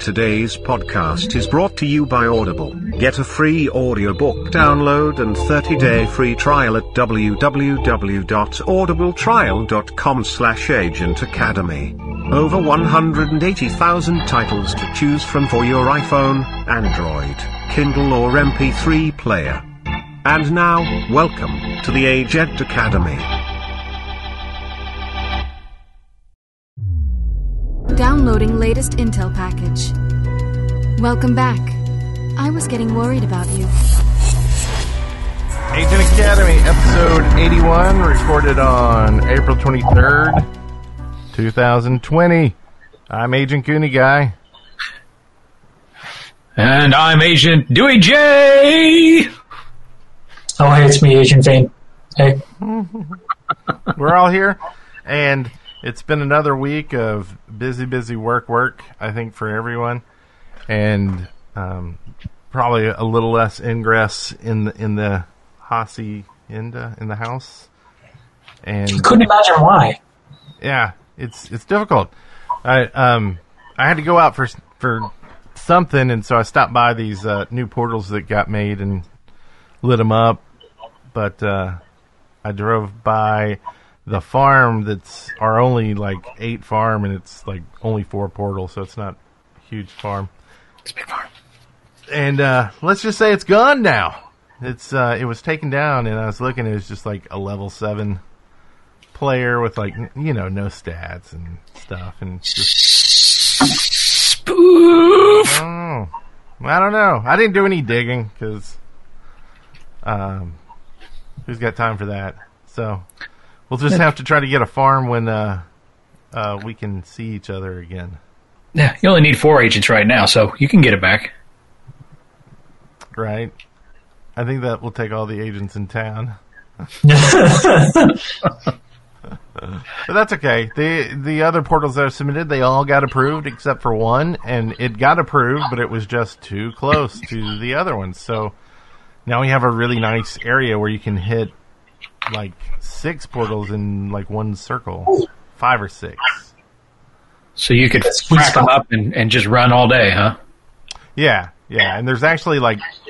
Today's podcast is brought to you by Audible. Get a free audiobook download and 30-day free trial at www.audibletrial.com/Agent Academy. Over 180,000 titles to choose from for your iPhone, Android, Kindle or MP3 player. And now, welcome to the Agent Academy. Downloading latest Intel package. Welcome back. I was getting worried about you. Agent Academy, episode 81, recorded on April 23rd, 2020. I'm Agent Cooney Guy. And I'm Agent Dewey J! Oh, hey, it's me, Agent Vane. Hey. We're all here, and it's been another week of busy work, I think, for everyone. And probably a little less ingress in the hacienda, in the house. And you couldn't imagine why. Yeah, it's difficult. I had to go out for something, and so I stopped by these new portals that got made and lit them up. But I drove by the farm that's our only, eight farm, and it's, only four portals, so it's not a huge farm. It's a big farm. And let's just say it's gone now. It's it was taken down, and I was looking, it was just, a level 7 player with, no stats and stuff. And just spoof! Oh, I don't know. I didn't do any digging, because who's got time for that? So we'll just have to try to get a farm when we can see each other again. Yeah, you only need 4 agents right now, so you can get it back. Right. I think that will take all the agents in town. But that's okay. The other portals that I submitted, they all got approved except for one, and it got approved, but it was just too close to the other ones. So now we have a really nice area where you can hit 6 portals in one circle, 5 or 6. So you could crack them up and just run all day, huh? Yeah. And there's actually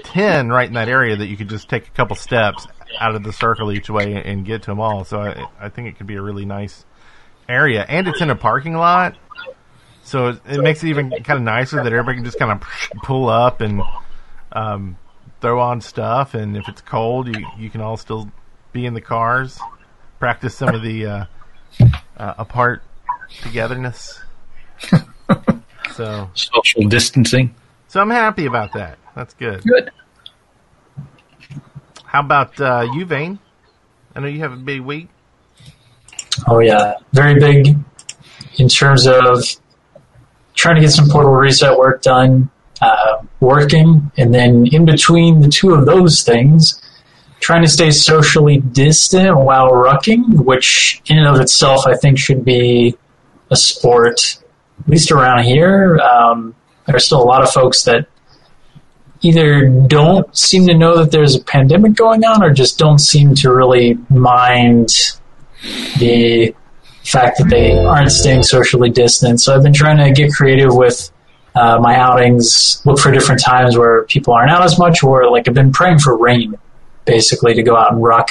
10 right in that area that you could just take a couple steps out of the circle each way and get to them all. So I think it could be a really nice area, and it's in a parking lot, so it makes it even kind of nicer that everybody can just kind of pull up and throw on stuff. And if it's cold, you can all still be in the cars, practice some of the apart togetherness. So social distancing. So I'm happy about that. That's good. Good. How about you, Vane? I know you have a big week. Oh yeah, very big in terms of trying to get some portal reset work done, working, and then in between the two of those things, trying to stay socially distant while rucking, which in and of itself I think should be a sport, at least around here. There are still a lot of folks that either don't seem to know that there's a pandemic going on or just don't seem to really mind the fact that they aren't staying socially distant. So I've been trying to get creative with my outings, look for different times where people aren't out as much, or I've been praying for rain, basically, to go out and ruck.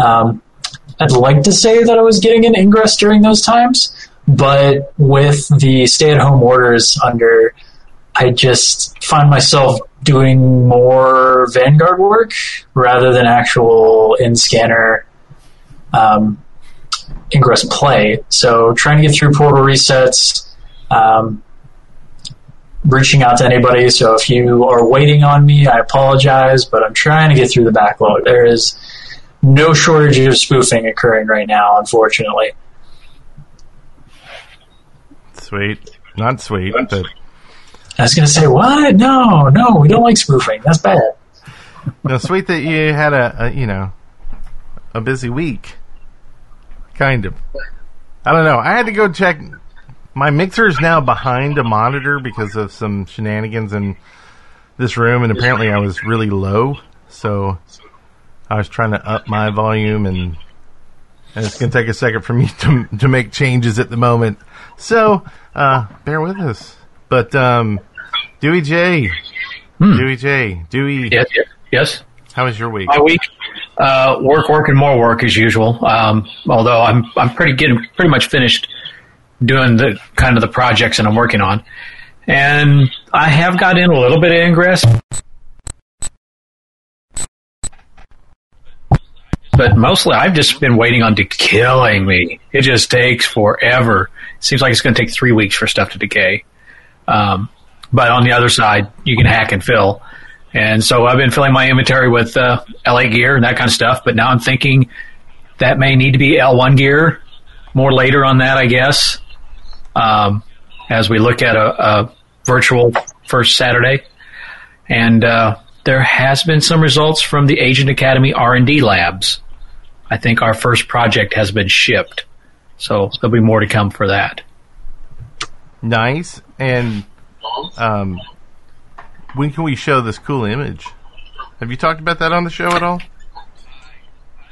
I'd like to say that I was getting an ingress during those times, but with the stay-at-home orders under, I just find myself doing more Vanguard work rather than actual in-scanner ingress play. So trying to get through portal resets, reaching out to anybody, so if you are waiting on me, I apologize, but I'm trying to get through the backlog. There is no shortage of spoofing occurring right now, unfortunately. Sweet. Not sweet, but I was going to say, what? No, we don't like spoofing. That's bad. No, sweet that you had a busy week. Kind of. I don't know. I had to go check. My mixer is now behind a monitor because of some shenanigans in this room, and apparently I was really low, so I was trying to up my volume, and it's going to take a second for me to make changes at the moment. So, bear with us. But Dewey J. Dewey. Yes. How was your week? My week, work, and more work as usual. Although I'm pretty much finished doing the kind of the projects that I'm working on, and I have got in a little bit of Ingress, but mostly I've just been waiting on killing me. It just takes forever. It seems like it's going to take 3 weeks for stuff to decay. But on the other side, you can hack and fill. And so I've been filling my inventory with LA gear and that kind of stuff. But now I'm thinking that may need to be L1 gear. More later on that, I guess, as we look at a virtual first Saturday. And there has been some results from the Agent Academy R&D labs. I think our first project has been shipped. So there'll be more to come for that. Nice. And when can we show this cool image? Have you talked about that on the show at all?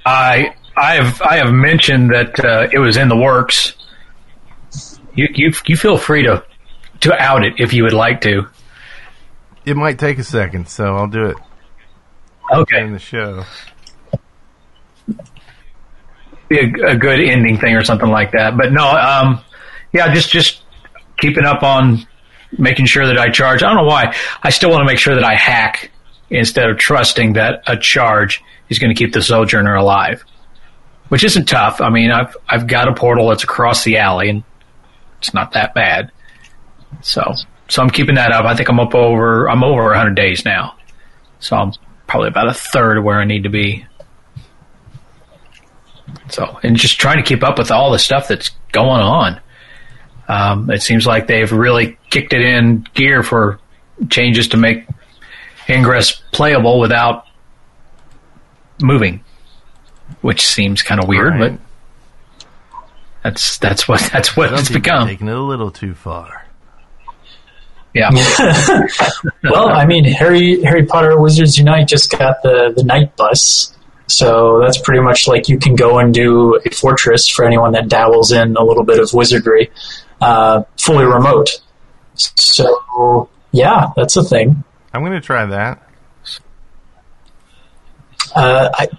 I have mentioned that it was in the works. You feel free to out it if you would like to. It might take a second, so I'll do it. Okay. In the show. Be a good ending thing or something like that. But no, just keeping up on making sure that I charge. I don't know why. I still want to make sure that I hack instead of trusting that a charge is going to keep the Sojourner alive, which isn't tough. I mean, I've got a portal that's across the alley, and it's not that bad. So I'm keeping that up. I think I'm over 100 days now. So I'm probably about a third of where I need to be. So, and just trying to keep up with all the stuff that's going on. It seems like they've really kicked it in gear for changes to make Ingress playable without moving, which seems kind of weird, right? But that's what it's become. Taking it a little too far. Yeah. Well, I mean, Harry Potter Wizards Unite just got the night bus. So that's pretty much like you can go and do a fortress for anyone that dabbles in a little bit of wizardry, fully remote. So, yeah, that's a thing. I'm going to try that.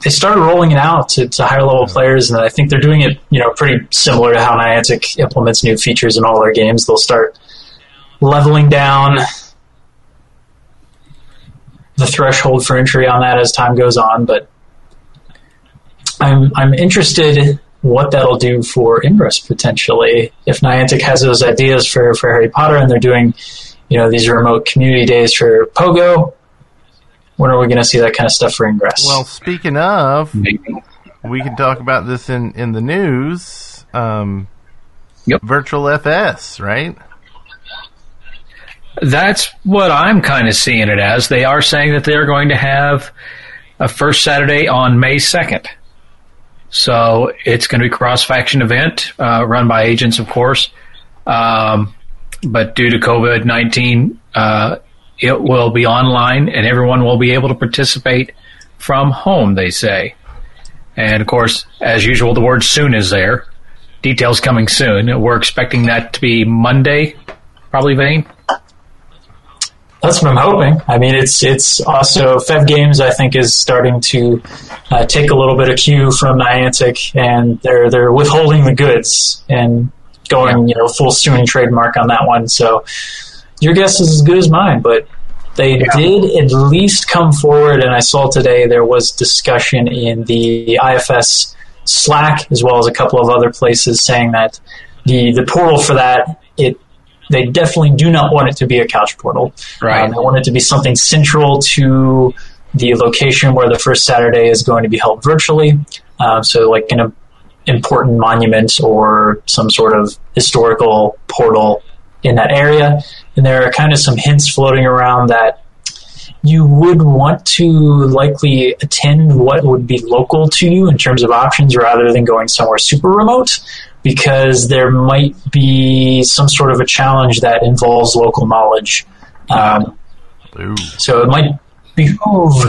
They started rolling it out to higher-level players, and I think they're doing it pretty similar to how Niantic implements new features in all their games. They'll start leveling down the threshold for entry on that as time goes on, but I'm interested what that'll do for Ingress potentially. If Niantic has those ideas for Harry Potter and they're doing, these remote community days for Pogo, when are we going to see that kind of stuff for Ingress? Well, speaking of, we can talk about this in the news. Yep. Virtual FS, right? That's what I'm kind of seeing it as. They are saying that they're going to have a first Saturday on May 2nd. So it's going to be a cross-faction event run by agents, of course. But due to COVID-19, it will be online, and everyone will be able to participate from home, they say. And, of course, as usual, the word soon is there. Details coming soon. We're expecting that to be Monday, probably, Vane. That's what I'm hoping. I mean, it's also Fev Games, I think, is starting to take a little bit of cue from Niantic, and they're withholding the goods and going full soon trademark on that one. So your guess is as good as mine, but they did at least come forward, and I saw today there was discussion in the IFS Slack as well as a couple of other places saying that the portal for that, they definitely do not want it to be a couch portal. Right. They want it to be something central to the location where the first Saturday is going to be held virtually. So like an important monument or some sort of historical portal in that area. And there are kind of some hints floating around that you would want to likely attend what would be local to you in terms of options rather than going somewhere super remote, because there might be some sort of a challenge that involves local knowledge. So it might behoove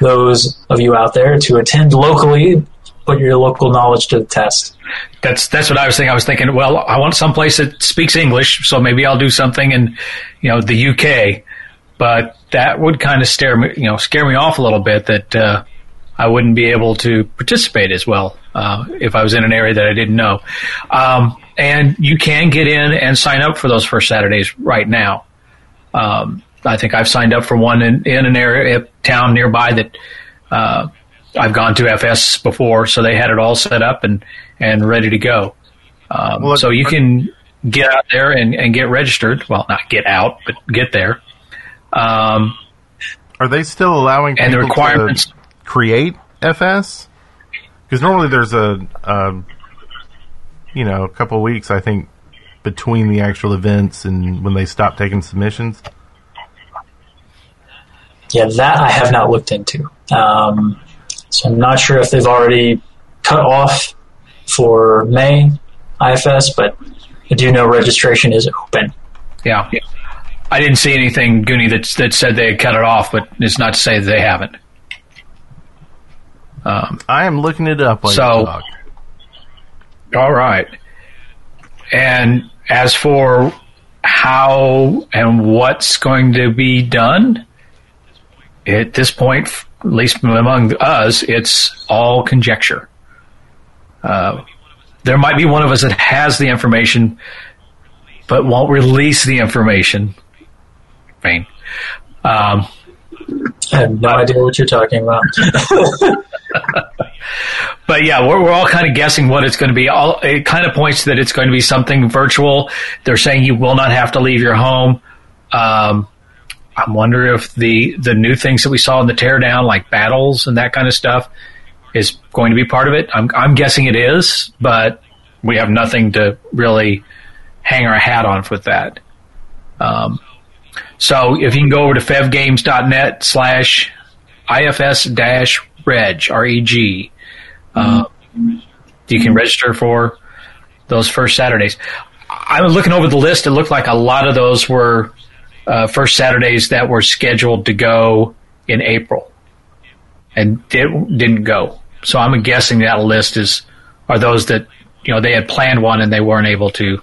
those of you out there to attend locally, put your local knowledge to the test. That's what I was thinking. I was thinking, well, I want someplace that speaks English, so maybe I'll do something in, you know, the UK. But that would kind of scare me off a little bit that I wouldn't be able to participate as well if I was in an area that I didn't know. And you can get in and sign up for those first Saturdays right now. I think I've signed up for one in an area, a town nearby that I've gone to FS before, so they had it all set up and ready to go. So you can get out there and get registered. Well, not get out, but get there. Are they still allowing people to create FS? Because normally there's a couple of weeks, I think, between the actual events and when they stop taking submissions. Yeah, that I have not looked into. So I'm not sure if they've already cut off for May IFS, but I do know registration is open. Yeah. I didn't see anything, Goonie, that said they had cut it off, but it's not to say that they haven't. I am looking it up. All right. And as for how and what's going to be done, at this point, at least among us, it's all conjecture. There might be one of us that has the information but won't release the information. Fane. I have no idea what you're talking about. But yeah, we're all kind of guessing what it's going to be. It kind of points that it's going to be something virtual. They're saying you will not have to leave your home. I wonder if the new things that we saw in the teardown, like battles and that kind of stuff, is going to be part of it. I'm guessing it is, but we have nothing to really hang our hat on with that. So if you can go over to fevgames.net/ifs-reg, R-E-G, you can register for those first Saturdays. I was looking over the list. It looked like a lot of those were first Saturdays that were scheduled to go in April and didn't go. So I'm guessing that list are those that, you know, they had planned one and they weren't able to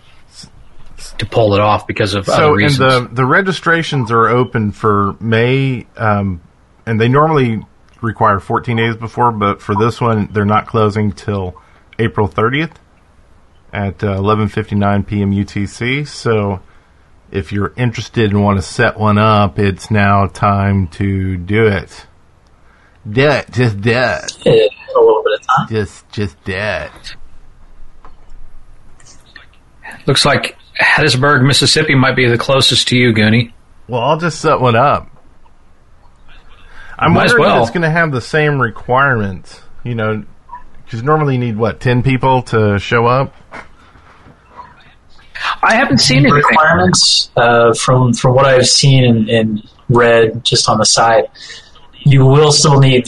pull it off because of other reasons. So the registrations are open for May, and they normally require 14 days before, but for this one, they're not closing till April 30th at 11:59 p.m. UTC. So if you're interested and want to set one up, it's now time to do it. Do it. Just do it. Yeah, a little bit of time. Just do it. Looks like Hattiesburg, Mississippi might be the closest to you, Goonie. Well, I'll just set one up. I'm wondering if it's going to have the same requirements. You know, because normally you need, 10 people to show up? I haven't seen any requirements from what I've seen and read just on the side. You will still need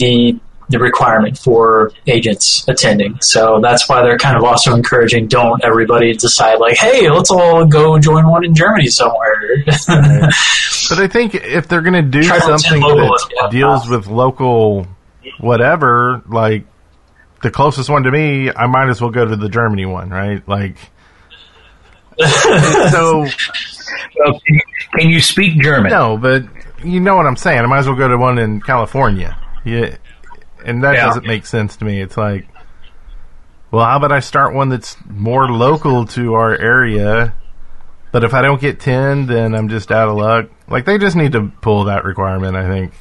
the requirement for agents attending. So that's why they're kind of also encouraging don't everybody decide like, hey, let's all go join one in Germany somewhere. But I think if they're going to do something that deals with local whatever, like the closest one to me, I might as well go to the Germany one, right? Like, so can you speak German? No, but you know what I'm saying. I might as well go to one in California. Yeah, and that doesn't make sense to me. It's like, well, how about I start one that's more local to our area? But if I don't get 10, then I'm just out of luck. Like, they just need to pull that requirement, I think.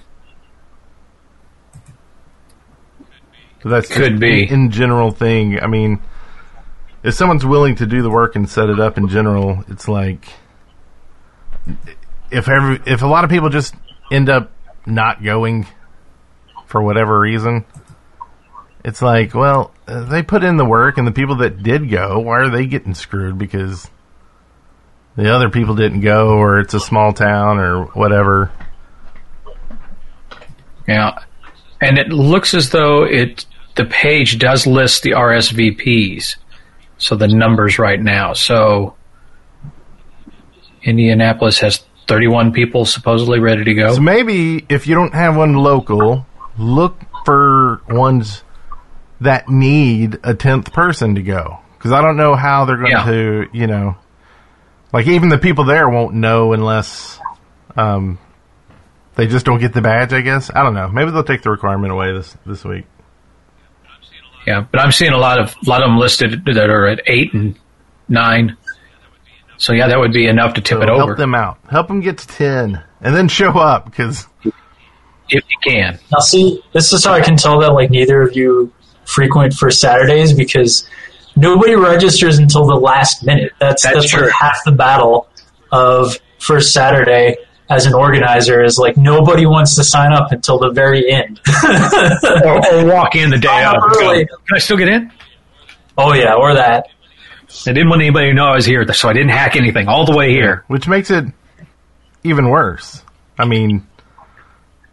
So that's could be in general thing. I mean, if someone's willing to do the work and set it up in general, it's like if a lot of people just end up not going for whatever reason, it's like, well, they put in the work, and the people that did go, why are they getting screwed? Because the other people didn't go, or it's a small town, or whatever. Yeah, and it looks as though the page does list the RSVPs, so the numbers right now. So Indianapolis has 31 people supposedly ready to go. So maybe if you don't have one local, look for ones that need a 10th person to go. Because I don't know how they're going to, you know... Like, even the people there won't know unless they just don't get the badge, I guess. I don't know. Maybe they'll take the requirement away this week. Yeah, but I'm seeing a lot of them listed that are at 8 and 9. So, yeah, that would be enough to tip it over. Help them out. Help them get to 10. And then show up, because... If you can. Now, see, this is how I can tell that, like, neither of you frequent for Saturdays, because... Nobody registers until the last minute. That's like half the battle of First Saturday as an organizer is like nobody wants to sign up until the very end. or walk in the day out. Can I still get in? Oh, yeah, or that. I didn't want anybody to know I was here, so I didn't hack anything all the way here. Which makes it even worse. I mean,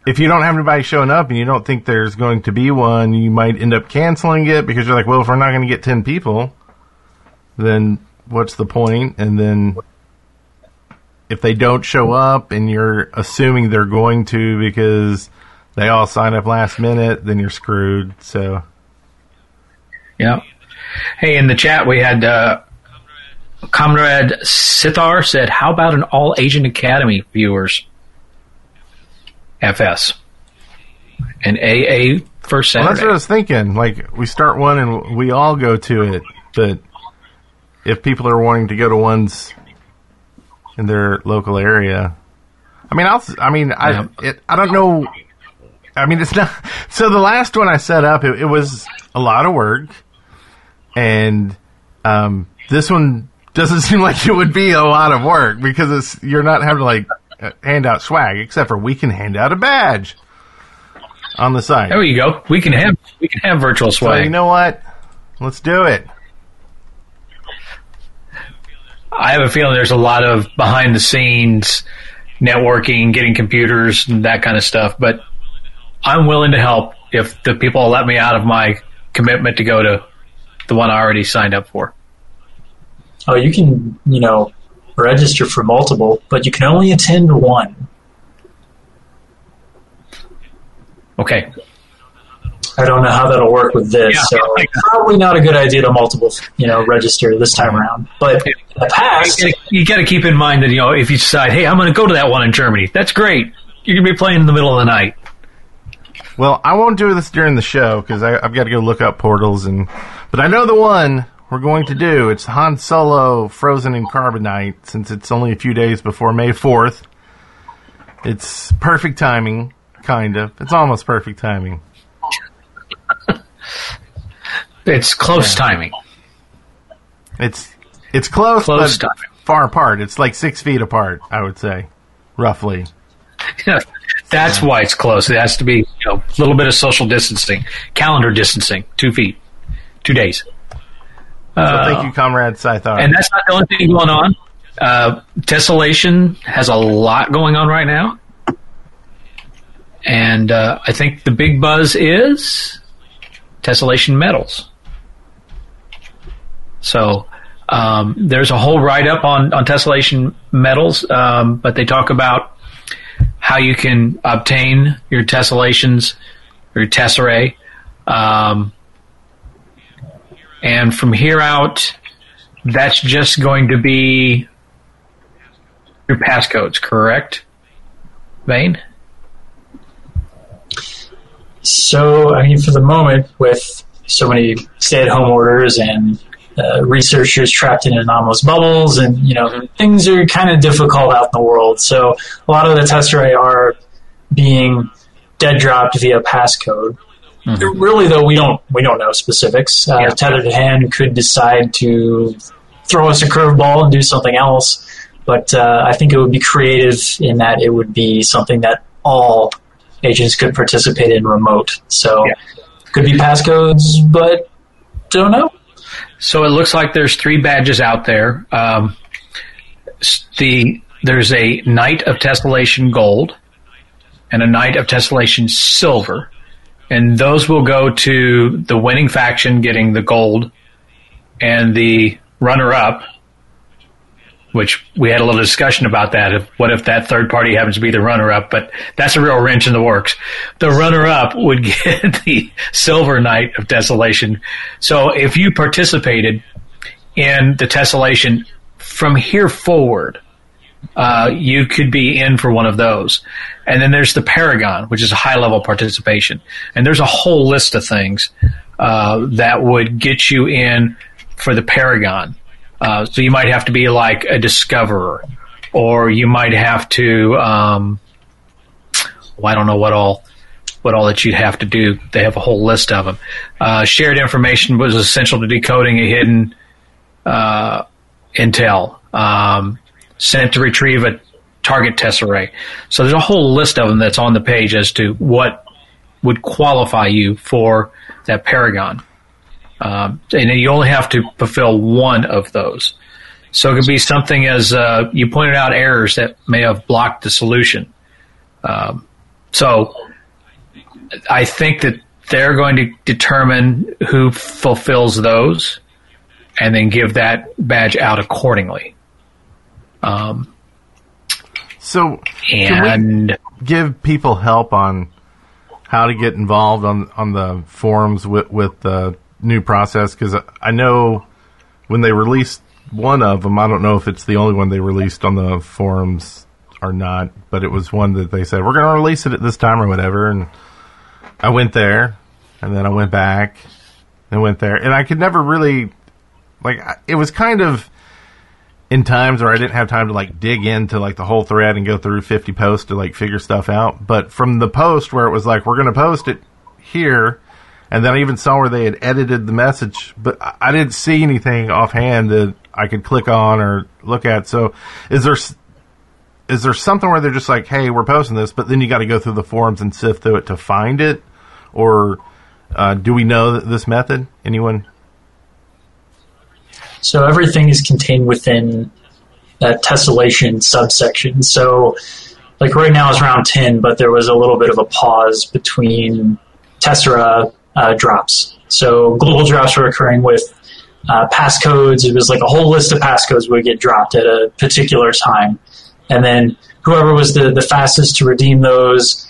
if you don't have anybody showing up and you don't think there's going to be one, you might end up canceling it because you're like, well, if we're not going to get 10 people, then what's the point? And then if they don't show up and you're assuming they're going to because they all signed up last minute, then you're screwed. So, yeah. Hey, in the chat we had Comrade Scythar said, how about an all Agent Academy viewers? FS and AA first Saturday. Well, that's what I was thinking. Like, we start one and we all go to it. But if people are wanting to go to ones in their local area, I don't know. I mean, it's not. So the last one I set up, it was a lot of work, and this one doesn't seem like it would be a lot of work because you're not having to like. Hand out swag, except for we can hand out a badge on the site. There you go. We can have virtual swag. So you know what? Let's do it. I have a feeling there's a lot of behind the scenes networking, getting computers, and that kind of stuff. But I'm willing to help if the people let me out of my commitment to go to the one I already signed up for. Oh, you can, register for multiple, but you can only attend one. Okay. I don't know how that'll work with this, so probably not a good idea to multiple, register this time around. But in the past... You got to keep in mind that, if you decide, hey, I'm going to go to that one in Germany, that's great. You're going to be playing in the middle of the night. Well, I won't do this during the show, because I've got to go look up portals, but I know the one... We're going to do. It's Han Solo Frozen in Carbonite, since it's only a few days before May 4th. It's perfect timing, kind of. It's almost perfect timing. It's close timing. It's close but far apart. It's like 6 feet apart, I would say, roughly. That's why it's close. It has to be a little bit of social distancing, calendar distancing, 2 feet, 2 days. So thank you, Comrade Scythar. And that's not the only thing going on. Tessellation has a lot going on right now. And I think the big buzz is Tessellation medals. So there's a whole write-up on Tessellation medals, but they talk about how you can obtain your Tessellations or your Tesserae. And from here out, that's just going to be your passcodes, correct, Vane? So, for the moment, with so many stay-at-home orders and researchers trapped in anomalous bubbles, and, things are kind of difficult out in the world. So, a lot of the Tesserae are being dead-dropped via passcode. Mm-hmm. Really, though, we don't know specifics. Tethered Hand could decide to throw us a curveball and do something else, but I think it would be creative in that it would be something that all agents could participate in remote. So could be passcodes, but don't know. So it looks like there's 3 badges out there. there's a Knight of Tessellation Gold and a Knight of Tessellation Silver, and those will go to the winning faction getting the gold, and the runner-up, which we had a little discussion about that, if, what if that third party happens to be the runner-up, but that's a real wrench in the works. The runner-up would get the Silver Knight of Tessellation. So if you participated in the Tessellation from here forward, you could be in for one of those. And then there's the Paragon, which is a high-level participation. And there's a whole list of things that would get you in for the Paragon. So you might have to be like a discoverer, or you might have to, I don't know what all that you'd have to do. They have a whole list of them. Shared information was essential to decoding a hidden intel. Sent to retrieve a target Tesserae. So there's a whole list of them that's on the page as to what would qualify you for that Paragon. And you only have to fulfill one of those. So it could be something as you pointed out, errors that may have blocked the solution. So I think that they're going to determine who fulfills those and then give that badge out accordingly. So and give people help on how to get involved on the forums with the new process, because I know when they released one of them, I don't know if it's the only one they released on the forums or not, but it was one that they said, we're going to release it at this time or whatever, and I went there, and then I went back, and went there, and I could never really, like, it was kind of in times where I didn't have time to, like, dig into, like, the whole thread and go through 50 posts to, like, figure stuff out, but from the post where it was like, we're going to post it here, and then I even saw where they had edited the message, but I didn't see anything offhand that I could click on or look at. So is there something where they're just like, hey, we're posting this, but then you got to go through the forums and sift through it to find it? Or do we know this method? Anyone? So everything is contained within that Tessellation subsection. So like right now it's round 10, but there was a little bit of a pause between Tesserae drops. So global drops were occurring with passcodes. It was like a whole list of passcodes would get dropped at a particular time. And then whoever was the fastest to redeem those,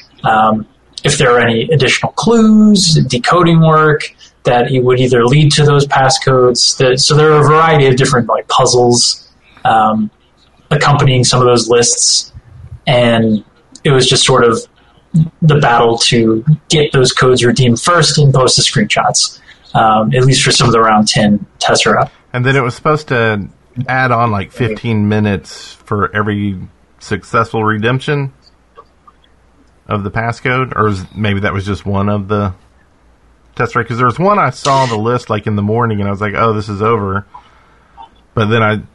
if there were any additional clues, decoding work, that it would either lead to those passcodes. So there are a variety of different like puzzles accompanying some of those lists. And it was just sort of the battle to get those codes redeemed first and post the screenshots, at least for some of the round 10 Tesserae. And then it was supposed to add on like 15 minutes for every successful redemption of the passcode, or maybe that was just one of the Tesserae, because there was one I saw on the list like in the morning and I was like, oh, this is over. But then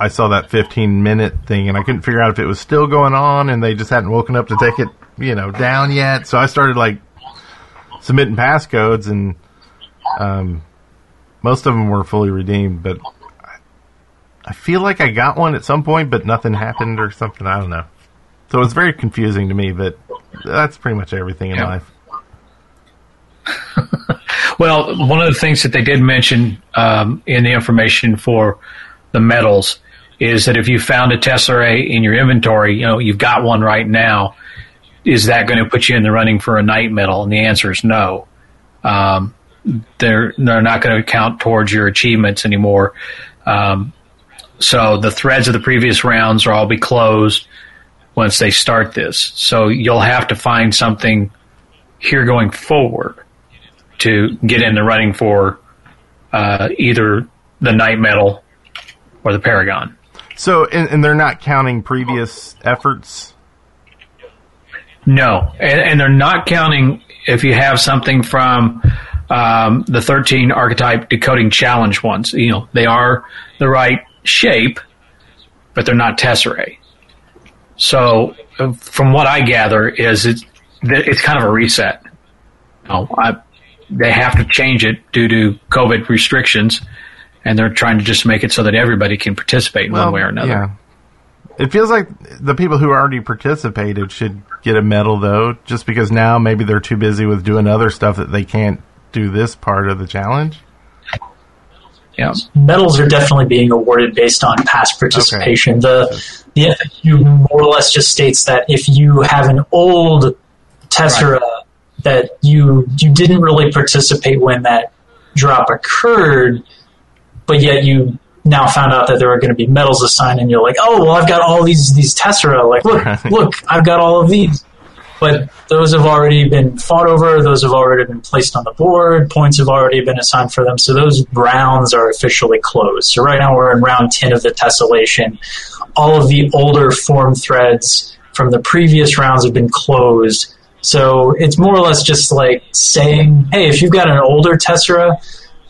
I saw that 15-minute thing and I couldn't figure out if it was still going on and they just hadn't woken up to take it, you know, down yet. So I started like submitting passcodes, and most of them were fully redeemed. But I feel like I got one at some point, but nothing happened or something. I don't know. So it was very confusing to me. But that's pretty much everything in life. Well, one of the things that they did mention in the information for the medals is that if you found a Tesserae in your inventory, you know you've got one right now. Is that going to put you in the running for a Knight medal? And the answer is no. They're not going to count towards your achievements anymore. So the threads of the previous rounds will all be closed once they start this. So you'll have to find something here going forward to get in the running for either the Knight medal or the Paragon. So, and they're not counting previous efforts? No, and they're not counting if you have something from the 13 archetype decoding challenge ones. You know, they are the right shape, but they're not Tesserae. So, from what I gather, is it's kind of a reset. You know, they have to change it due to COVID restrictions, and they're trying to just make it so that everybody can participate one way or another. Yeah. It feels like the people who already participated should get a medal, though, just because now maybe they're too busy with doing other stuff that they can't do this part of the challenge. Yeah, medals are definitely being awarded based on past participation. Okay. The FAQ more or less just states that if you have an old Tesserae that you didn't really participate when that drop occurred, but yet you now found out that there are going to be medals assigned, and you're like, oh, well, I've got all these Tesserae. Like, look, I've got all of these. But those have already been fought over. Those have already been placed on the board. Points have already been assigned for them. So those rounds are officially closed. So right now we're in round 10 of the Tessellation. All of the older form threads from the previous rounds have been closed. So it's more or less just like saying, hey, if you've got an older Tesserae,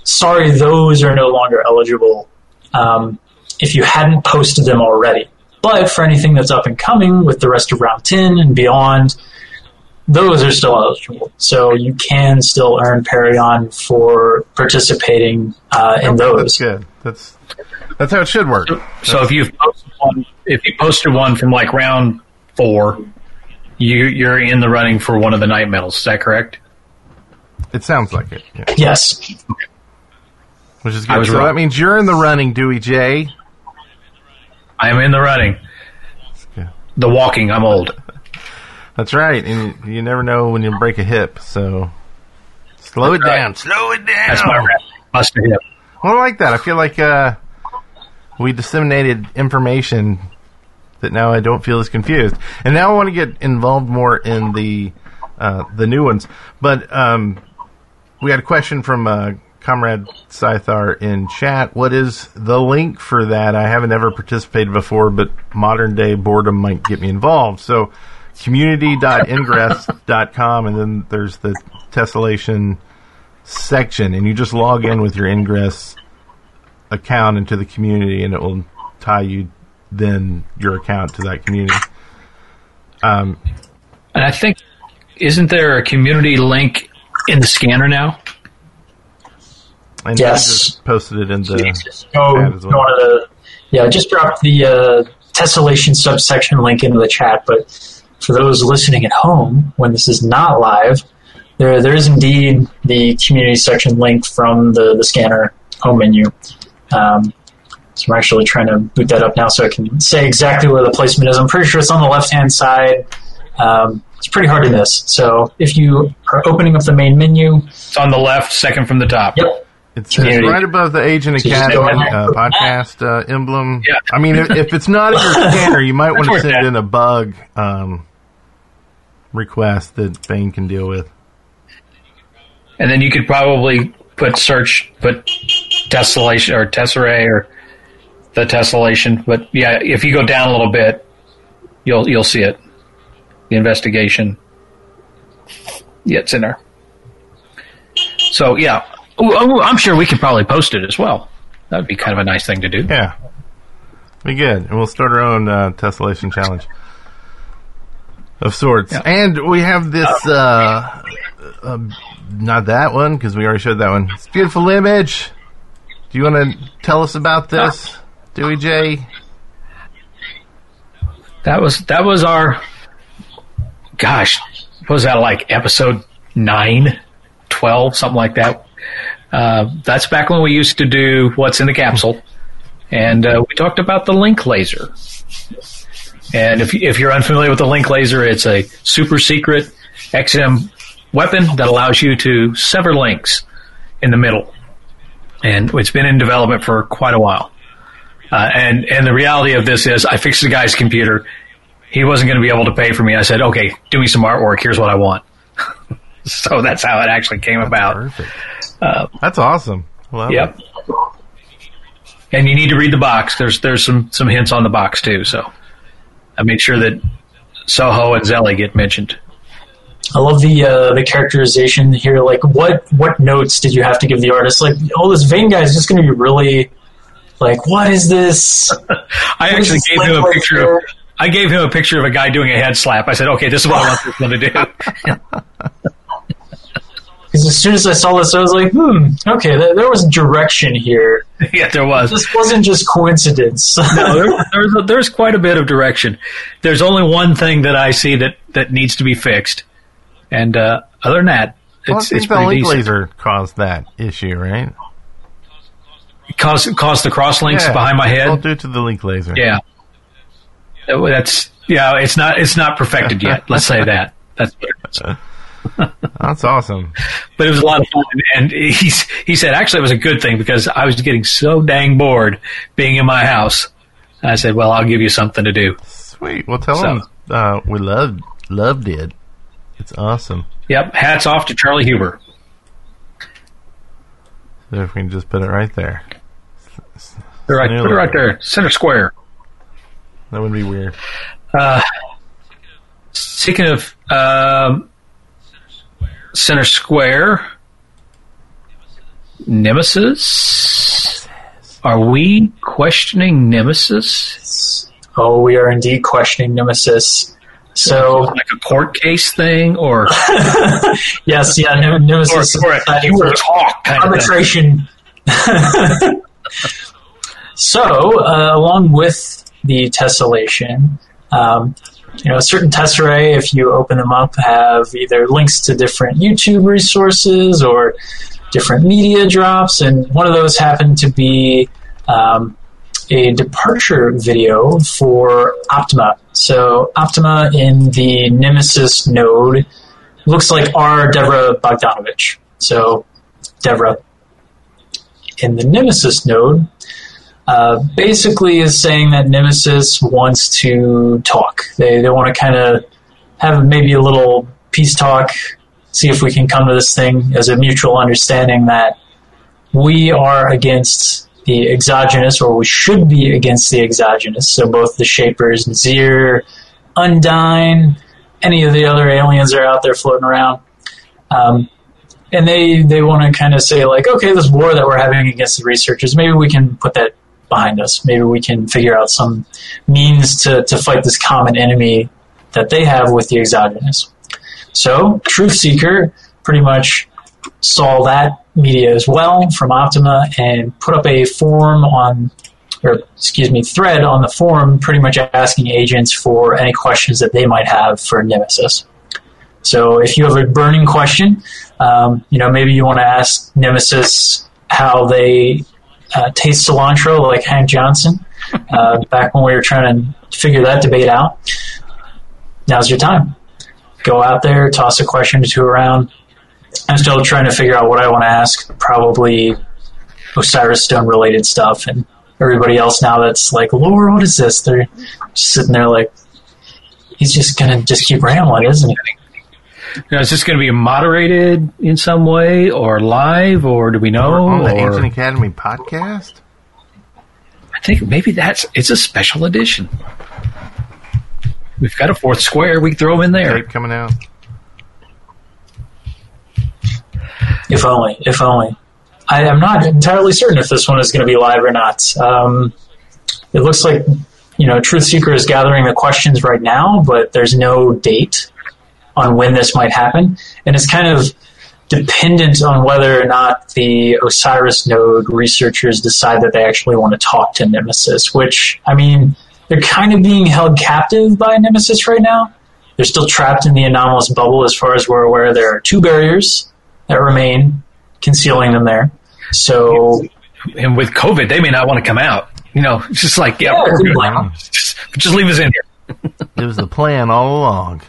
sorry, those are no longer eligible if you hadn't posted them already. But for anything that's up and coming with the rest of round 10 and beyond, those are still eligible. So you can still earn Parion for participating in those. That's good. That's how it should work. So if you've posted one, from like round 4, you're in the running for one of the night medals. Is that correct? It sounds like it. Yeah. Yes. Okay. Which is good. So wrong. That means you're in the running, Dewey J. I am in the running. Yeah. The walking, I'm old. That's right. And you never know when you break a hip, so slow it down. Slow it down. That's my rap. Must be hip. Well, I like that. I feel like we disseminated information that now I don't feel as confused. And now I want to get involved more in the new ones. But we had a question from Comrade Scythar in chat. What is the link for that? I haven't ever participated before, but modern day boredom might get me involved. So community.ingress.com, and then there's the Tessellation section, and you just log in with your Ingress account into the community, and it will tie you then your account to that community. And I think, isn't there a community link in the scanner now? And yes. Just posted it in the chat as well. I just dropped the Tessellation subsection link into the chat, but for those listening at home, when this is not live, there is indeed the community section link from the scanner home menu. So I'm actually trying to boot that up now so I can say exactly where the placement is. I'm pretty sure it's on the left-hand side. It's pretty hard to miss. So if you are opening up the main menu... It's on the left, second from the top. Yep. It's right above the Agent Academy podcast emblem. Yeah. I mean, if it's not in your scanner, you might want to send in a bug request that Vane can deal with. And then you could probably put Tessellation or Tesserae or the Tessellation. But yeah, if you go down a little bit, you'll see it. The investigation. Yeah, it's in there. So yeah. Oh, I'm sure we could probably post it as well. That would be kind of a nice thing to do. Yeah. Be good. And we'll start our own Tessellation challenge of sorts. Yeah. And we have this, not that one, because we already showed that one. It's a beautiful image. Do you want to tell us about this, Dewey J? That was our, gosh, what was that, like episode 9, 12, something like that? That's back when we used to do What's in the Capsule, and we talked about the link laser. And if you're unfamiliar with the link laser, it's a super secret XM weapon that allows you to sever links in the middle. And it's been in development for quite a while. And the reality of this is I fixed the guy's computer. He wasn't going to be able to pay for me. I said, okay, do me some artwork. Here's what I want. So that's how it actually came about. Perfect. That's awesome. Yep. It. And you need to read the box. There's some hints on the box too. So I made sure that Soho and Zelly get mentioned. I love the characterization here. Like what notes did you have to give the artist? Like, oh, this Vane guy is just going to be really like, what is this? I gave him a picture of a guy doing a head slap. I said, okay, this is what I want this one to do. Because as soon as I saw this, I was like, okay, there was direction here. Yeah, there was. This wasn't just coincidence. No, there's quite a bit of direction. There's only one thing that I see that needs to be fixed. And other than that, it's pretty decent. Laser caused that issue, right? Caused the crosslinks behind my head? All due to the link laser. Yeah. It's not perfected yet. Let's say that. That's what it is. That's awesome. But it was a lot of fun, and he said actually it was a good thing because I was getting so dang bored being in my house. And I said, well, I'll give you something to do. Sweet. Well, tell him we loved it. It's awesome. Yep. Hats off to Charlie Huber. So if we can just put it right there. Put it right there. Center square. That would be weird. Speaking of... Center Square. Nemesis? Are we questioning Nemesis? Oh, we are indeed questioning Nemesis. So, like a court case thing, or yes, yeah, Nemesis, arbitration. So, along with the tessellation. Certain Tesserae, if you open them up, have either links to different YouTube resources or different media drops, and one of those happened to be a departure video for Optima. So Optima in the Nemesis node looks like our Devra Bogdanovich. So Devra in the Nemesis node basically is saying that Nemesis wants to talk. They want to kind of have maybe a little peace talk, see if we can come to this thing as a mutual understanding that we are against the exogenous, or we should be against the exogenous. So both the Shapers and Zir, Undyne, any of the other aliens that are out there floating around. And they want to kind of say, like, okay, this war that we're having against the researchers, maybe we can put that behind us. Maybe we can figure out some means to fight this common enemy that they have with the exogenous. So Truth Seeker pretty much saw that media as well from Optima and put up a thread on the forum pretty much asking agents for any questions that they might have for Nemesis. So if you have a burning question, maybe you want to ask Nemesis how they taste cilantro, like Hank Johnson, back when we were trying to figure that debate out. Now's your time. Go out there, toss a question or two around. I'm still trying to figure out what I want to ask, probably Osiris Stone-related stuff, and everybody else now that's like, Lord, what is this? They're just sitting there like, he's just going to just keep rambling, isn't he? Now, is this going to be moderated in some way, or live, or do we know? Or on the Agent Academy podcast? I think maybe it's a special edition. We've got a fourth square. We can throw in there. Tape coming out. If only. I am not entirely certain if this one is going to be live or not. It looks like, Truth Seeker is gathering the questions right now, but there's no date on when this might happen, and it's kind of dependent on whether or not the Osiris node researchers decide that they actually want to talk to Nemesis, which, I mean, they're kind of being held captive by Nemesis right now. They're still trapped in the anomalous bubble. As far as we're aware, there are two barriers that remain concealing them there. So, and with COVID, they may not want to come out. It's just like, just leave us in here. It was the plan all along.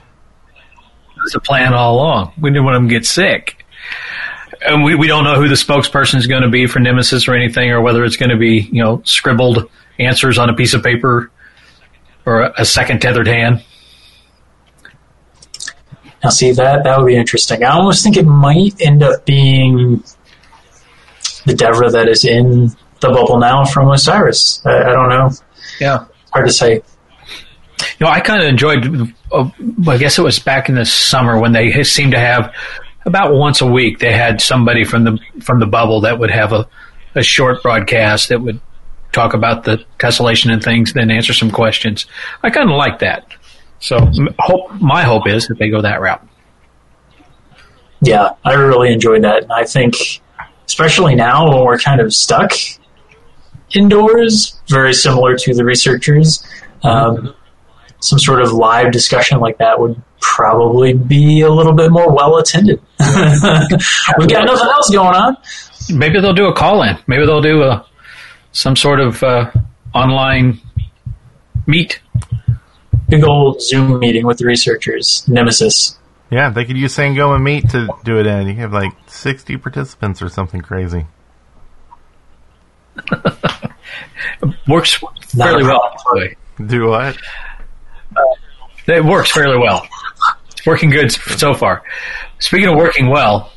It's a plan all along. We didn't want them to get sick. And we don't know who the spokesperson is going to be for Nemesis or anything, or whether it's going to be, scribbled answers on a piece of paper or a second tethered hand. Now, see, that would be interesting. I almost think it might end up being the Devra that is in the bubble now from Osiris. I don't know. Yeah. Hard to say. I kind of enjoyed, I guess it was back in the summer when they seemed to have about once a week they had somebody from the bubble that would have a short broadcast that would talk about the tessellation and things, then answer some questions. I kind of like that. So my hope is that they go that route. yeah, I really enjoyed that. And I think, especially now when we're kind of stuck indoors, very similar to the researchers, some sort of live discussion like that would probably be a little bit more well attended. We've got nothing else going on. Maybe they'll do a call-in. Maybe they'll do some sort of online meet. Big old Zoom meeting with the researchers, Nemesis. Yeah, they could use Sangoma Meet to do it in. You have like 60 participants or something crazy. Works fairly well. Do what? It works fairly well. It's working good so far. Speaking of working well,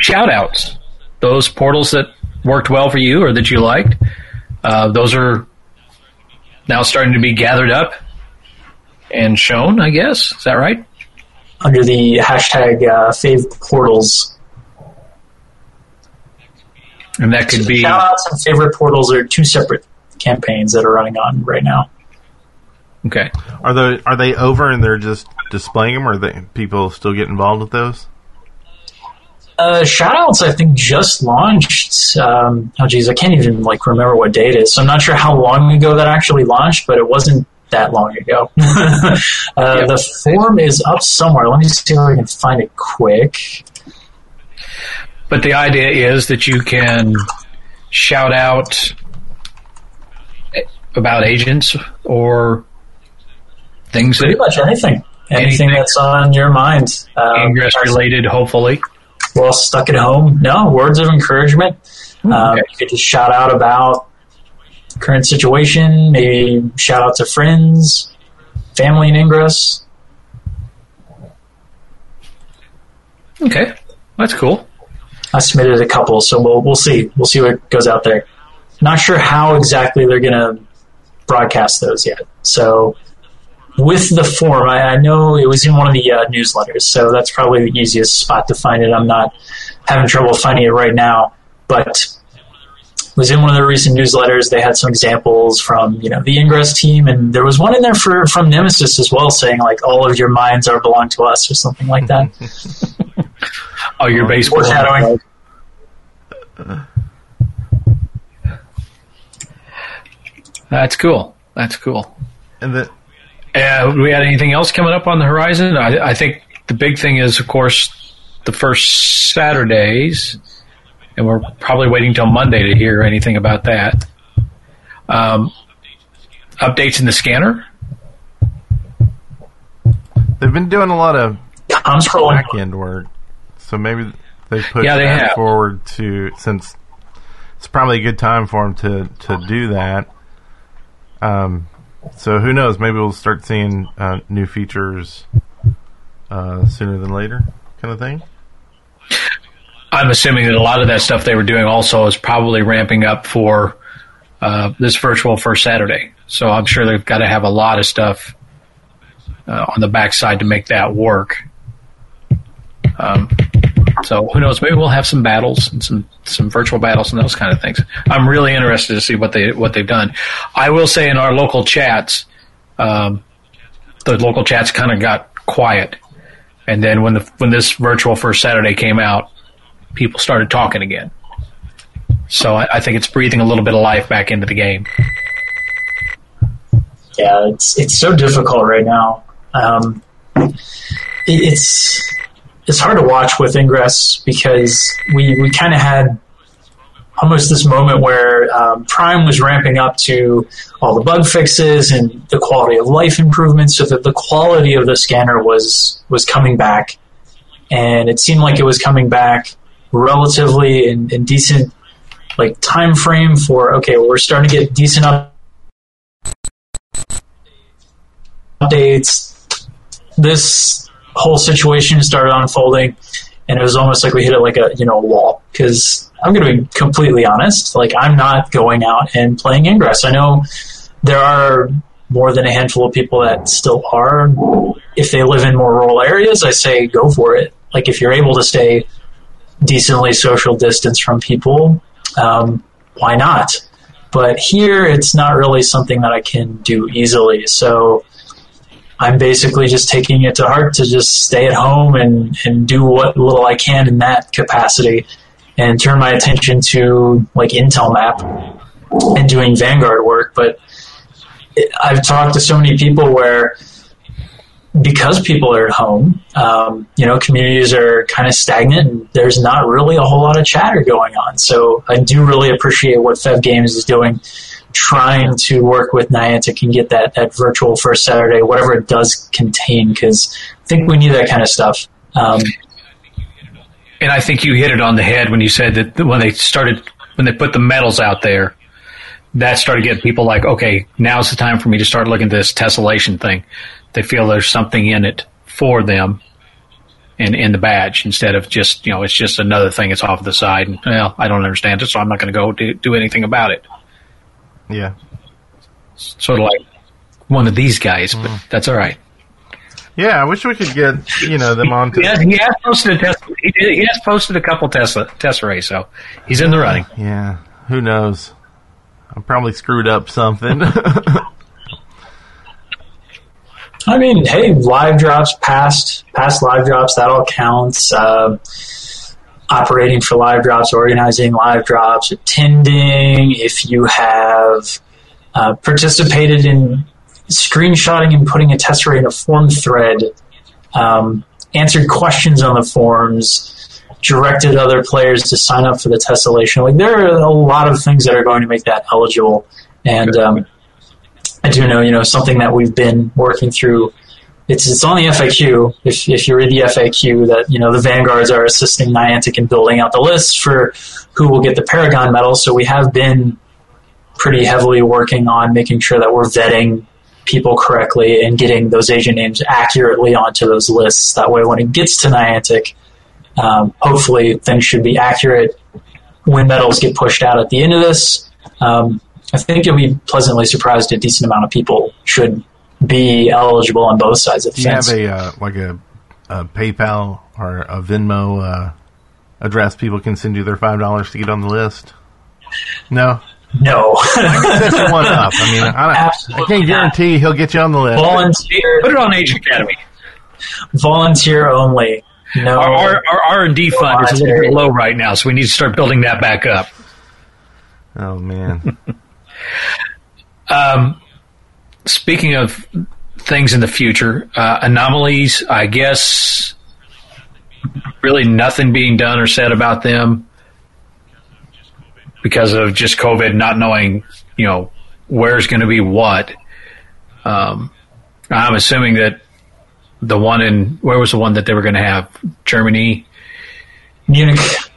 shout-outs. Those portals that worked well for you or that you liked, those are now starting to be gathered up and shown, I guess. Is that right? Under the hashtag Fave Portals. And that could be... Shoutouts and favorite portals are two separate campaigns that are running on right now. Okay. Are they over and they're just displaying them, or are people still get involved with those? Shoutouts, I think, just launched. I can't even remember what date it is, so I'm not sure how long ago that actually launched, but it wasn't that long ago. The form is up somewhere. Let me see if I can find it quick. But the idea is that you can shout out about agents or things that... Pretty much anything. Anything that's on your mind. Ingress-related, hopefully. Well, stuck at home. No, words of encouragement. You could just shout out about current situation, maybe shout out to friends, family in Ingress. Okay, that's cool. I submitted a couple, so we'll see. We'll see what goes out there. Not sure how exactly they're going to broadcast those yet. So with the form, I know it was in one of the newsletters, so that's probably the easiest spot to find it. I'm not having trouble finding it right now, but it was in one of the recent newsletters. They had some examples from the Ingress team, and there was one in there from Nemesis as well, saying all of your minds belong to us or something like that. Oh, your baseball. Foreshadowing. That's cool. And the... we had anything else coming up on the horizon? I think the big thing is, of course, the first Saturdays, and we're probably waiting until Monday to hear anything about that. Updates in the scanner? They've been doing a lot of back-end work, so maybe they put that forward to, since it's probably a good time for them to do that. So who knows? Maybe we'll start seeing new features sooner than later, kind of thing. I'm assuming that a lot of that stuff they were doing also is probably ramping up for this virtual first Saturday. So I'm sure they've got to have a lot of stuff on the backside to make that work. So who knows? Maybe we'll have some battles and some virtual battles and those kind of things. I'm really interested to see what they've done. I will say in our local chats, the local chats kind of got quiet, and then when this virtual first Saturday came out, people started talking again. So I think it's breathing a little bit of life back into the game. Yeah, it's so difficult right now. It's hard to watch with Ingress because we kind of had almost this moment where Prime was ramping up to all the bug fixes and the quality of life improvements, so that the quality of the scanner was coming back. And it seemed like it was coming back relatively in decent time frame for, okay, well, we're starting to get decent updates. This whole situation started unfolding, and it was almost like we hit it like a wall, because I'm going to be completely honest, I'm not going out and playing Ingress. I know there are more than a handful of people that still are. If they live in more rural areas, I say go for it. If you're able to stay decently social distance from people, why not? But here, it's not really something that I can do easily, so I'm basically just taking it to heart to just stay at home and do what little I can in that capacity and turn my attention to like Intel Map and doing Vanguard work. But I've talked to so many people where because people are at home, communities are kind of stagnant and there's not really a whole lot of chatter going on. So I do really appreciate what Fev Games is doing, trying to work with Niantic and get that virtual first Saturday, whatever it does contain, because I think we need that kind of stuff. And I think you hit it on the head when you said that when they put the medals out there, that started getting people like, okay, now's the time for me to start looking at this tessellation thing. They feel there's something in it for them and in the badge instead of just, it's just another thing that's off the side. And, I don't understand it, so I'm not going to go do anything about it. Yeah. It's sort of like one of these guys, but that's all right. Yeah, I wish we could get, them on to... He has posted a couple Tesserae, so he's in the running. Yeah, who knows? I probably screwed up something. I mean, hey, live drops, past live drops, that all counts. Operating for live drops, organizing live drops, attending. If you have participated in screenshotting and putting a tesserae in a form thread, answered questions on the forums, directed other players to sign up for the tessellation. Like, there are a lot of things that are going to make that eligible. And I do know, something that we've been working through. It's on the FAQ. If you read the FAQ, that the Vanguards are assisting Niantic in building out the list for who will get the Paragon medal. So we have been pretty heavily working on making sure that we're vetting people correctly and getting those agent names accurately onto those lists. That way, when it gets to Niantic, hopefully things should be accurate when medals get pushed out at the end of this. I think you'll be pleasantly surprised a decent amount of people should be eligible on both sides of the fence. Do you have a PayPal or a Venmo address people can send you their $5 to get on the list? No. That's a one-up. I mean, I can't guarantee he'll get you on the list. Volunteer. Put it on Agent Academy. Volunteer only. No. Our R&D fund is a little bit low right now, so we need to start building that back up. Oh, man. Speaking of things in the future, anomalies, I guess, really nothing being done or said about them because of just COVID, not knowing, where's going to be what. I'm assuming that where was the one that they were going to have? Germany? Munich,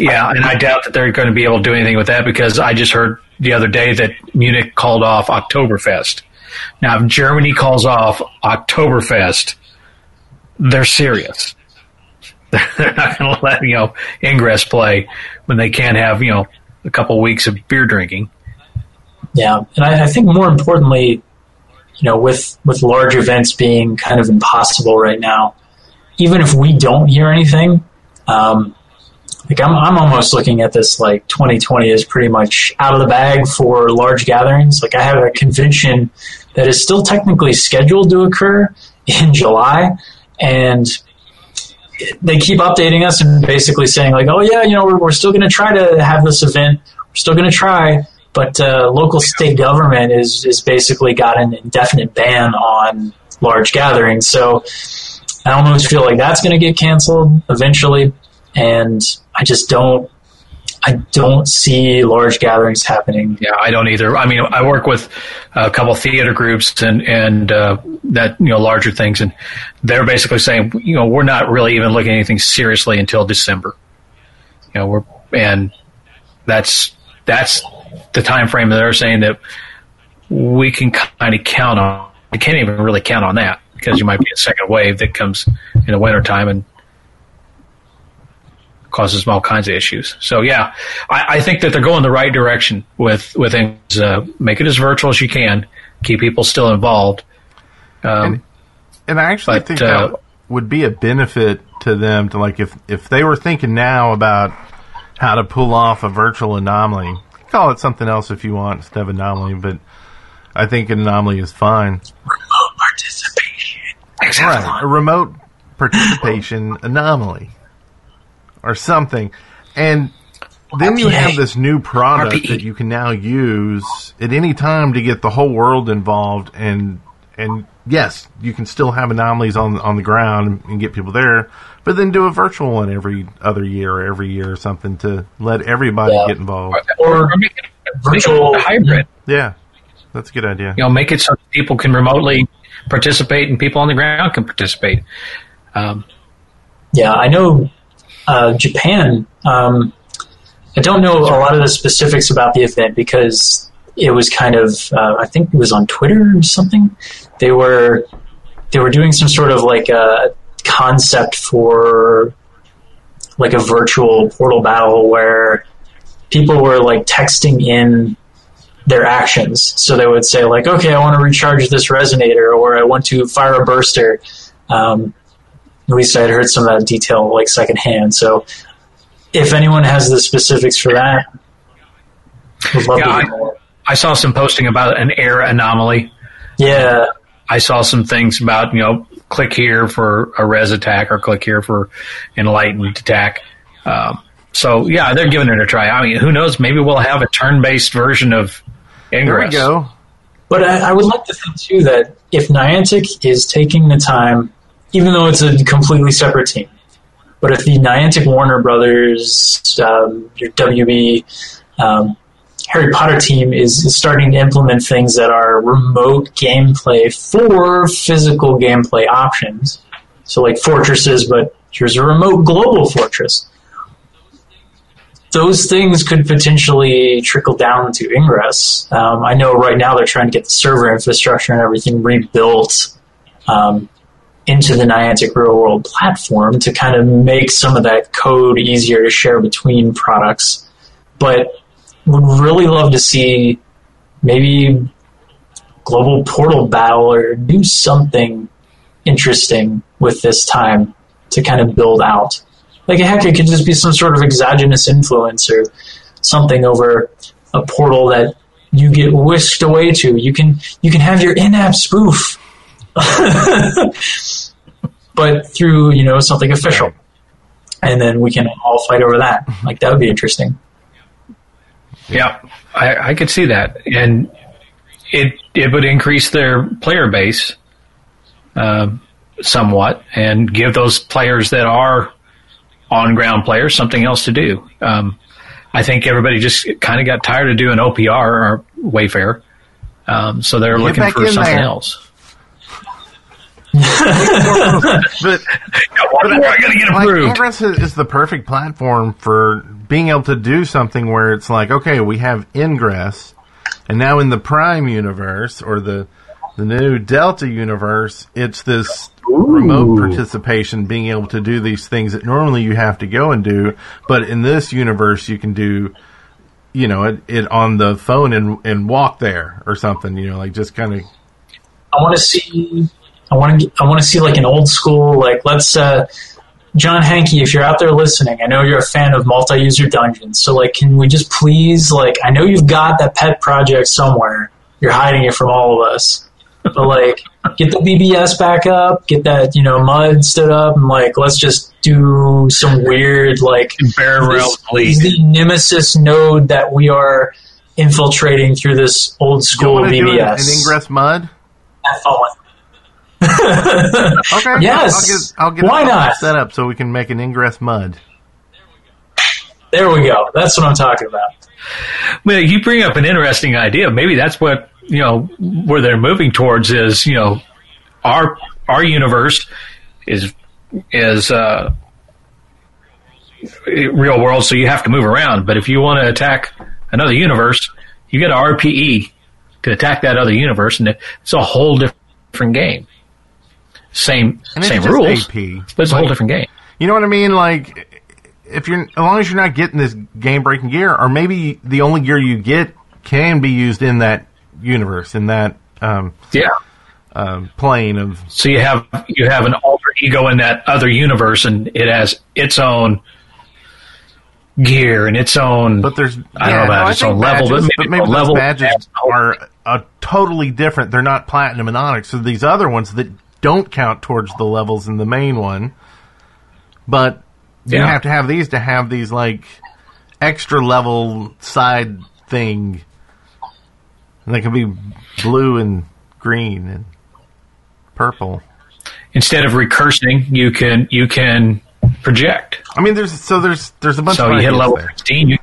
yeah, and I doubt that they're going to be able to do anything with that because I just heard the other day that Munich called off Oktoberfest. Now, if Germany calls off Oktoberfest, they're serious. They're not going to let, Ingress play when they can't have, a couple weeks of beer drinking. Yeah, and I think more importantly, with large events being kind of impossible right now, even if we don't hear anything, I'm almost looking at this like 2020 is pretty much out of the bag for large gatherings. Like, I have a convention that is still technically scheduled to occur in July, and they keep updating us and basically saying like, oh yeah, we're still going to try to have this event. We're still going to try, but local state government is basically got an indefinite ban on large gatherings. So I almost feel like that's going to get canceled eventually. And I just don't see large gatherings happening. Yeah, I don't either. I mean, I work with a couple of theater groups and that, larger things. And they're basically saying, we're not really even looking at anything seriously until December. And that's the time frame that they're saying that we can kind of count on. I can't even really count on that because you might be a second wave that comes in the wintertime and causes all kinds of issues. So, yeah, I think that they're going the right direction with things. Make it as virtual as you can. Keep people still involved. And I actually think that would be a benefit to them to, like, if they were thinking now about how to pull off a virtual anomaly. Call it something else if you want instead of anomaly, but I think an anomaly is fine. Remote participation. Right, a remote participation anomaly or something. And then you have this new product that you can now use at any time to get the whole world involved. And yes, you can still have anomalies on the ground and get people there, but then do a virtual one every other year or every year or something to let everybody get involved. Or make it a virtual hybrid. Yeah, that's a good idea. You know, make it so that people can remotely participate and people on the ground can participate. Yeah, I know Japan... I don't know a lot of the specifics about the event because it was kind of, I think it was on Twitter or something. They were doing some sort of like a concept for like a virtual portal battle where people were like texting in their actions. So they would say like, okay, I want to recharge this resonator or I want to fire a burster. At least I had heard some of that detail like secondhand. So if anyone has the specifics for that, we'd love to hear more. I saw some posting about an air anomaly. Yeah. I saw some things about, you know, click here for a res attack or click here for enlightened attack. So, yeah, they're giving it a try. I mean, who knows? Maybe we'll have a turn-based version of Ingress. There we go. But I would like to think, too, that if Niantic is taking the time, even though it's a completely separate team, but if the Niantic Warner Brothers, your WB, Harry Potter team is starting to implement things that are remote gameplay for physical gameplay options, so like fortresses, but here's a remote global fortress, those things could potentially trickle down to Ingress. I know right now they're trying to get the server infrastructure and everything rebuilt into the Niantic Real World platform to kind of make some of that code easier to share between products. But would really love to see maybe Global Portal Battle or do something interesting with this time to kind of build out. Like, heck, it could just be some sort of exogenous influence or something over a portal that you get whisked away to. You can have your in-app spoof but through, you know, something official. And then we can all fight over that. Like, that would be interesting. Yeah, I could see that. And it would increase their player base somewhat and give those players that are on-ground players something else to do. I think everybody just kind of got tired of doing OPR or Wayfair. So they're looking for something else. But Ingress is the perfect platform for being able to do something where it's like, okay, we have Ingress, and now in the Prime universe or the new Delta universe, it's this remote participation, being able to do these things that normally you have to go and do, but in this universe you can do, you know, it on the phone and walk there or something, you know, like just kind of. I want to see like an old school, like let's, John Hankey, if you're out there listening, I know you're a fan of multi-user dungeons. So like, can we just please, like, I know you've got that pet project somewhere. You're hiding it from all of us, but like get the BBS back up, get that, you know, MUD stood up and like, let's just do some weird, like is the Nemesis node that we are infiltrating through this old school BBS. Do an Ingress MUD? That's all I okay. Yes. I'll get why not set up so we can make an Ingress MUD. There we go. That's what I'm talking about. Well, you bring up an interesting idea. Maybe that's what, you know, where they're moving towards is, you know, our universe is real world, so you have to move around. But if you want to attack another universe, you get an RPE to attack that other universe, and it's a whole different game. Same rules, but it's a whole different game. You know what I mean? Like, as long as you're not getting this game-breaking gear, or maybe the only gear you get can be used in that universe, in that plane of. So you have an alter ego in that other universe, and it has its own gear and its own. But there's its own level, but maybe those level badges are totally different. They're not platinum and onyx. So these other ones that don't count towards the levels in the main one. But you have to have these, like, extra level side thing. And they can be blue and green and purple. Instead of recursing, you can project. I mean, there's a bunch. So you hit level 16,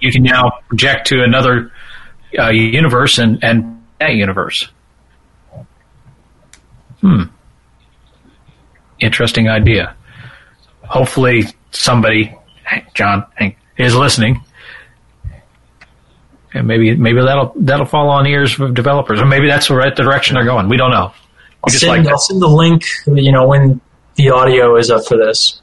you can now project to another universe and that universe. Interesting idea. Hopefully, somebody, Hank, is listening, and maybe that'll fall on ears of developers, or maybe that's the right direction they're going. We don't know. I'll send the link, when the audio is up for this.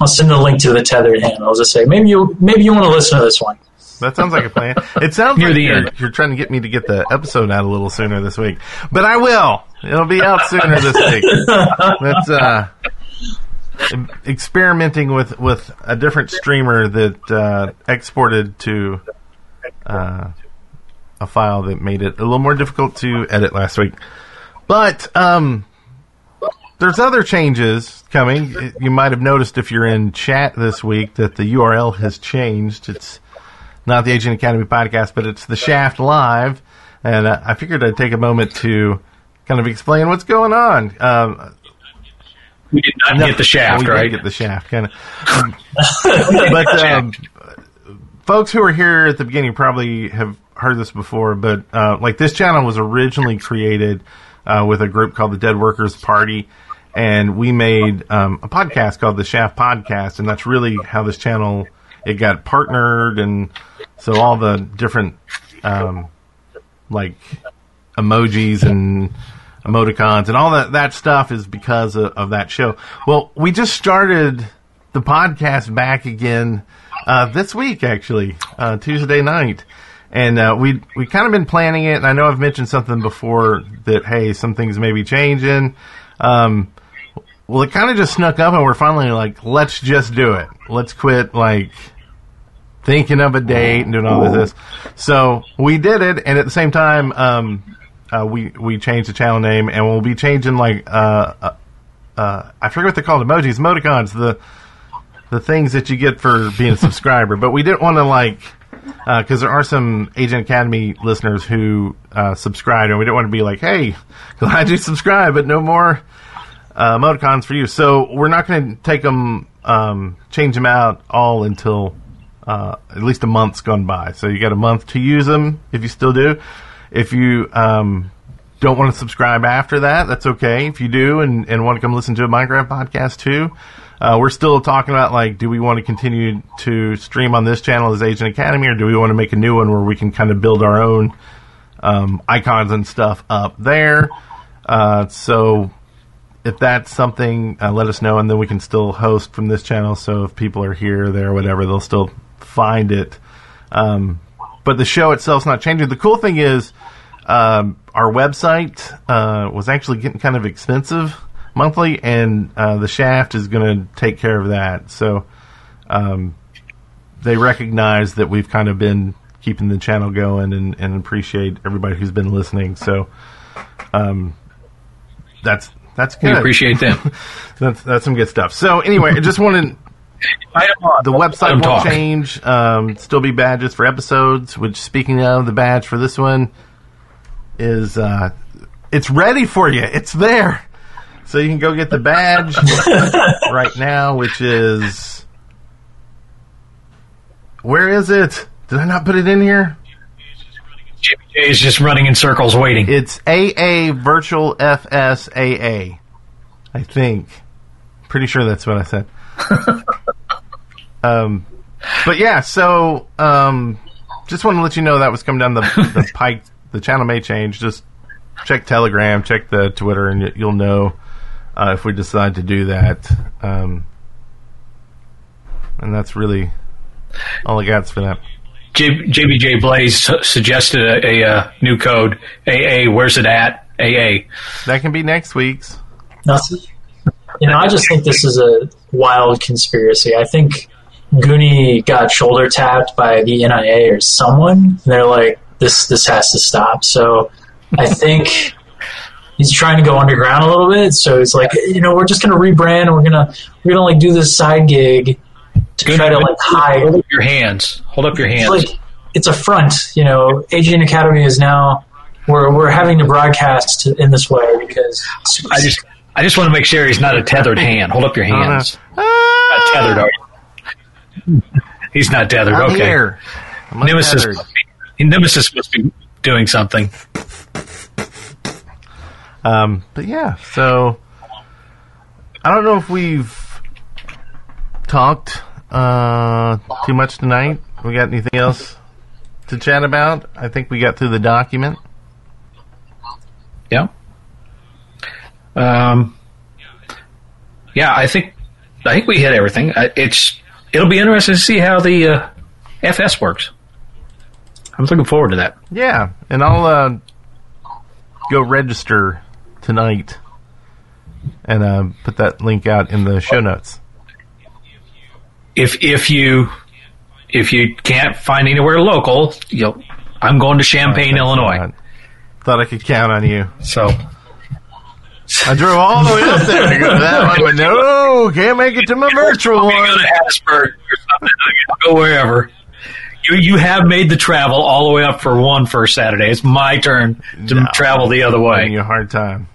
I'll send the link to the Tethered Hand. I'll just say, maybe you want to listen to this one. That sounds like a plan. It sounds like you're trying to get me to get the episode out a little sooner this week. But I will. It'll be out sooner this week. That's experimenting with a different streamer that exported to a file that made it a little more difficult to edit last week. But there's other changes coming. You might have noticed if you're in chat this week that the URL has changed. It's not the Agent Academy podcast, but it's The Shaft Live. And I figured I'd take a moment to kind of explain what's going on. We did not get The Shaft, right? We did get The Shaft, kind of. But folks who are here at the beginning probably have heard this before, but this channel was originally created with a group called the Dead Workers Party, and we made a podcast called The Shaft Podcast, and that's really how this channel, it got partnered, and so all the different emojis and emoticons and all that stuff is because of that show. Well, we just started the podcast back again this week, actually, Tuesday night. And we kind of been planning it, and I know I've mentioned something before that, hey, some things may be changing. Well, it kind of just snuck up, and we're finally like, let's just do it. Let's quit, thinking of a date and doing all of this. So we did it, and at the same time, we changed the channel name, and we'll be changing, I forget what they're called, emojis, emoticons, the things that you get for being a subscriber. But we didn't want to, because there are some Agent Academy listeners who subscribe, and we didn't want to be like, hey, glad you subscribe, but no more emoticons for you. So we're not going to take them, change them out all until at least a month's gone by. So you got a month to use them if you still do. If you don't want to subscribe after that, that's okay. If you do and want to come listen to a Minecraft podcast too, we're still talking about, do we want to continue to stream on this channel as Agent Academy, or do we want to make a new one where we can kind of build our own icons and stuff up there? So if that's something, let us know, and then we can still host from this channel. So if people are here, there, whatever, they'll still find it. But the show itself's not changing. The cool thing is our website was actually getting kind of expensive monthly, and The Shaft is going to take care of that. So they recognize that we've kind of been keeping the channel going and appreciate everybody who's been listening. So that's good. We appreciate them. that's some good stuff. So anyway, I just wanted the website won't change. Still be badges for episodes, which, speaking of, the badge for this one is it's ready for you. It's there. So you can go get the badge right now, which is... Where is it? Did I not put it in here? Jimmy J is just running in circles waiting. It's AA Virtual FSAA, I think. Pretty sure that's what I said. But yeah, so just want to let you know that was coming down the pike. The channel may change. Just check Telegram, check the Twitter, and you'll know... if we decide to do that. And that's really all I got for that. JBJ Blaze suggested a new code. AA, where's it at? AA. That can be next week's. I just think this is a wild conspiracy. I think Goonie got shoulder tapped by the NIA or someone. And they're like, this has to stop. So I think... he's trying to go underground a little bit. So it's like, you know, we're just going to rebrand and we're gonna like do this side gig to try to like hide. Hold up your hands. It's like, it's a front, you know. Agent Academy is now we're having to broadcast in this way because I just want to make sure he's not a tethered hand. Hold up your hands. Not tethered, are you? He's not tethered. I'm okay. Here. Nemesis must be doing something. But yeah, so I don't know if we've talked too much tonight. We got anything else to chat about? I think we got through the document. Yeah. Yeah, I think we hit everything. It'll be interesting to see how the FS works. I'm looking forward to that. Yeah, and I'll go register tonight and put that link out in the show notes. If you can't find anywhere local, I'm going to Champaign, Illinois. Thought I could count on you. So I drove all the way up there to go to that one, but no, can't make it to my virtual one. Go to Hattiesburg or something. I'll go wherever. You have made the travel all the way up for one first Saturday. It's my turn to travel the other way. Giving you a hard time.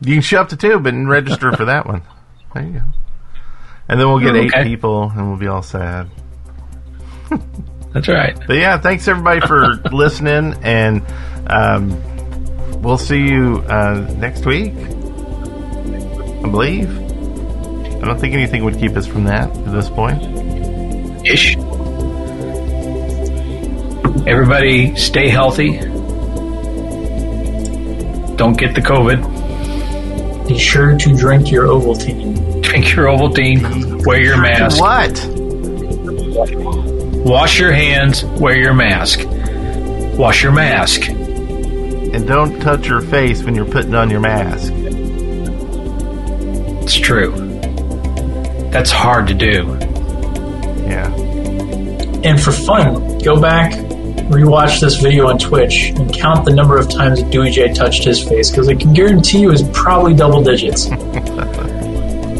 You can show up to two, but register for that one. There you go. And then we'll get eight people, and we'll be all sad. That's right. But yeah, thanks everybody for listening, and we'll see you next week, I believe. I don't think anything would keep us from that at this point. Ish. Everybody stay healthy. Don't get the COVID. Be sure to drink your Ovaltine. Wear your mask. What? Wash your hands, wear your mask. Wash your mask. And don't touch your face when you're putting on your mask. It's true. That's hard to do. Yeah. And for fun, go back, rewatch this video on Twitch, and count the number of times Dewey J touched his face, because I can guarantee you it's probably double digits.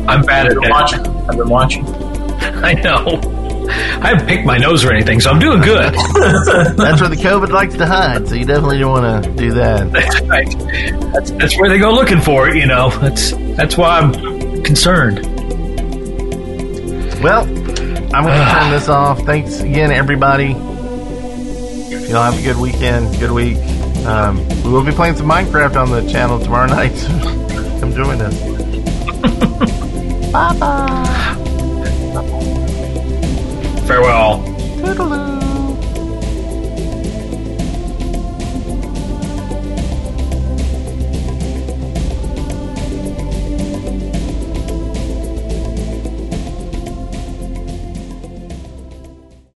I'm bad at that. I've been watching. I know. I haven't picked my nose or anything, so I'm doing good. That's where the COVID likes to hide, so you definitely don't want to do that. That's right. That's where they go looking for it, you know. That's why I'm concerned. Well, I'm going to turn this off. Thanks again, everybody. Y'all have a good weekend, good week. We will be playing some Minecraft on the channel tomorrow night. Come join us. Bye-bye. Farewell.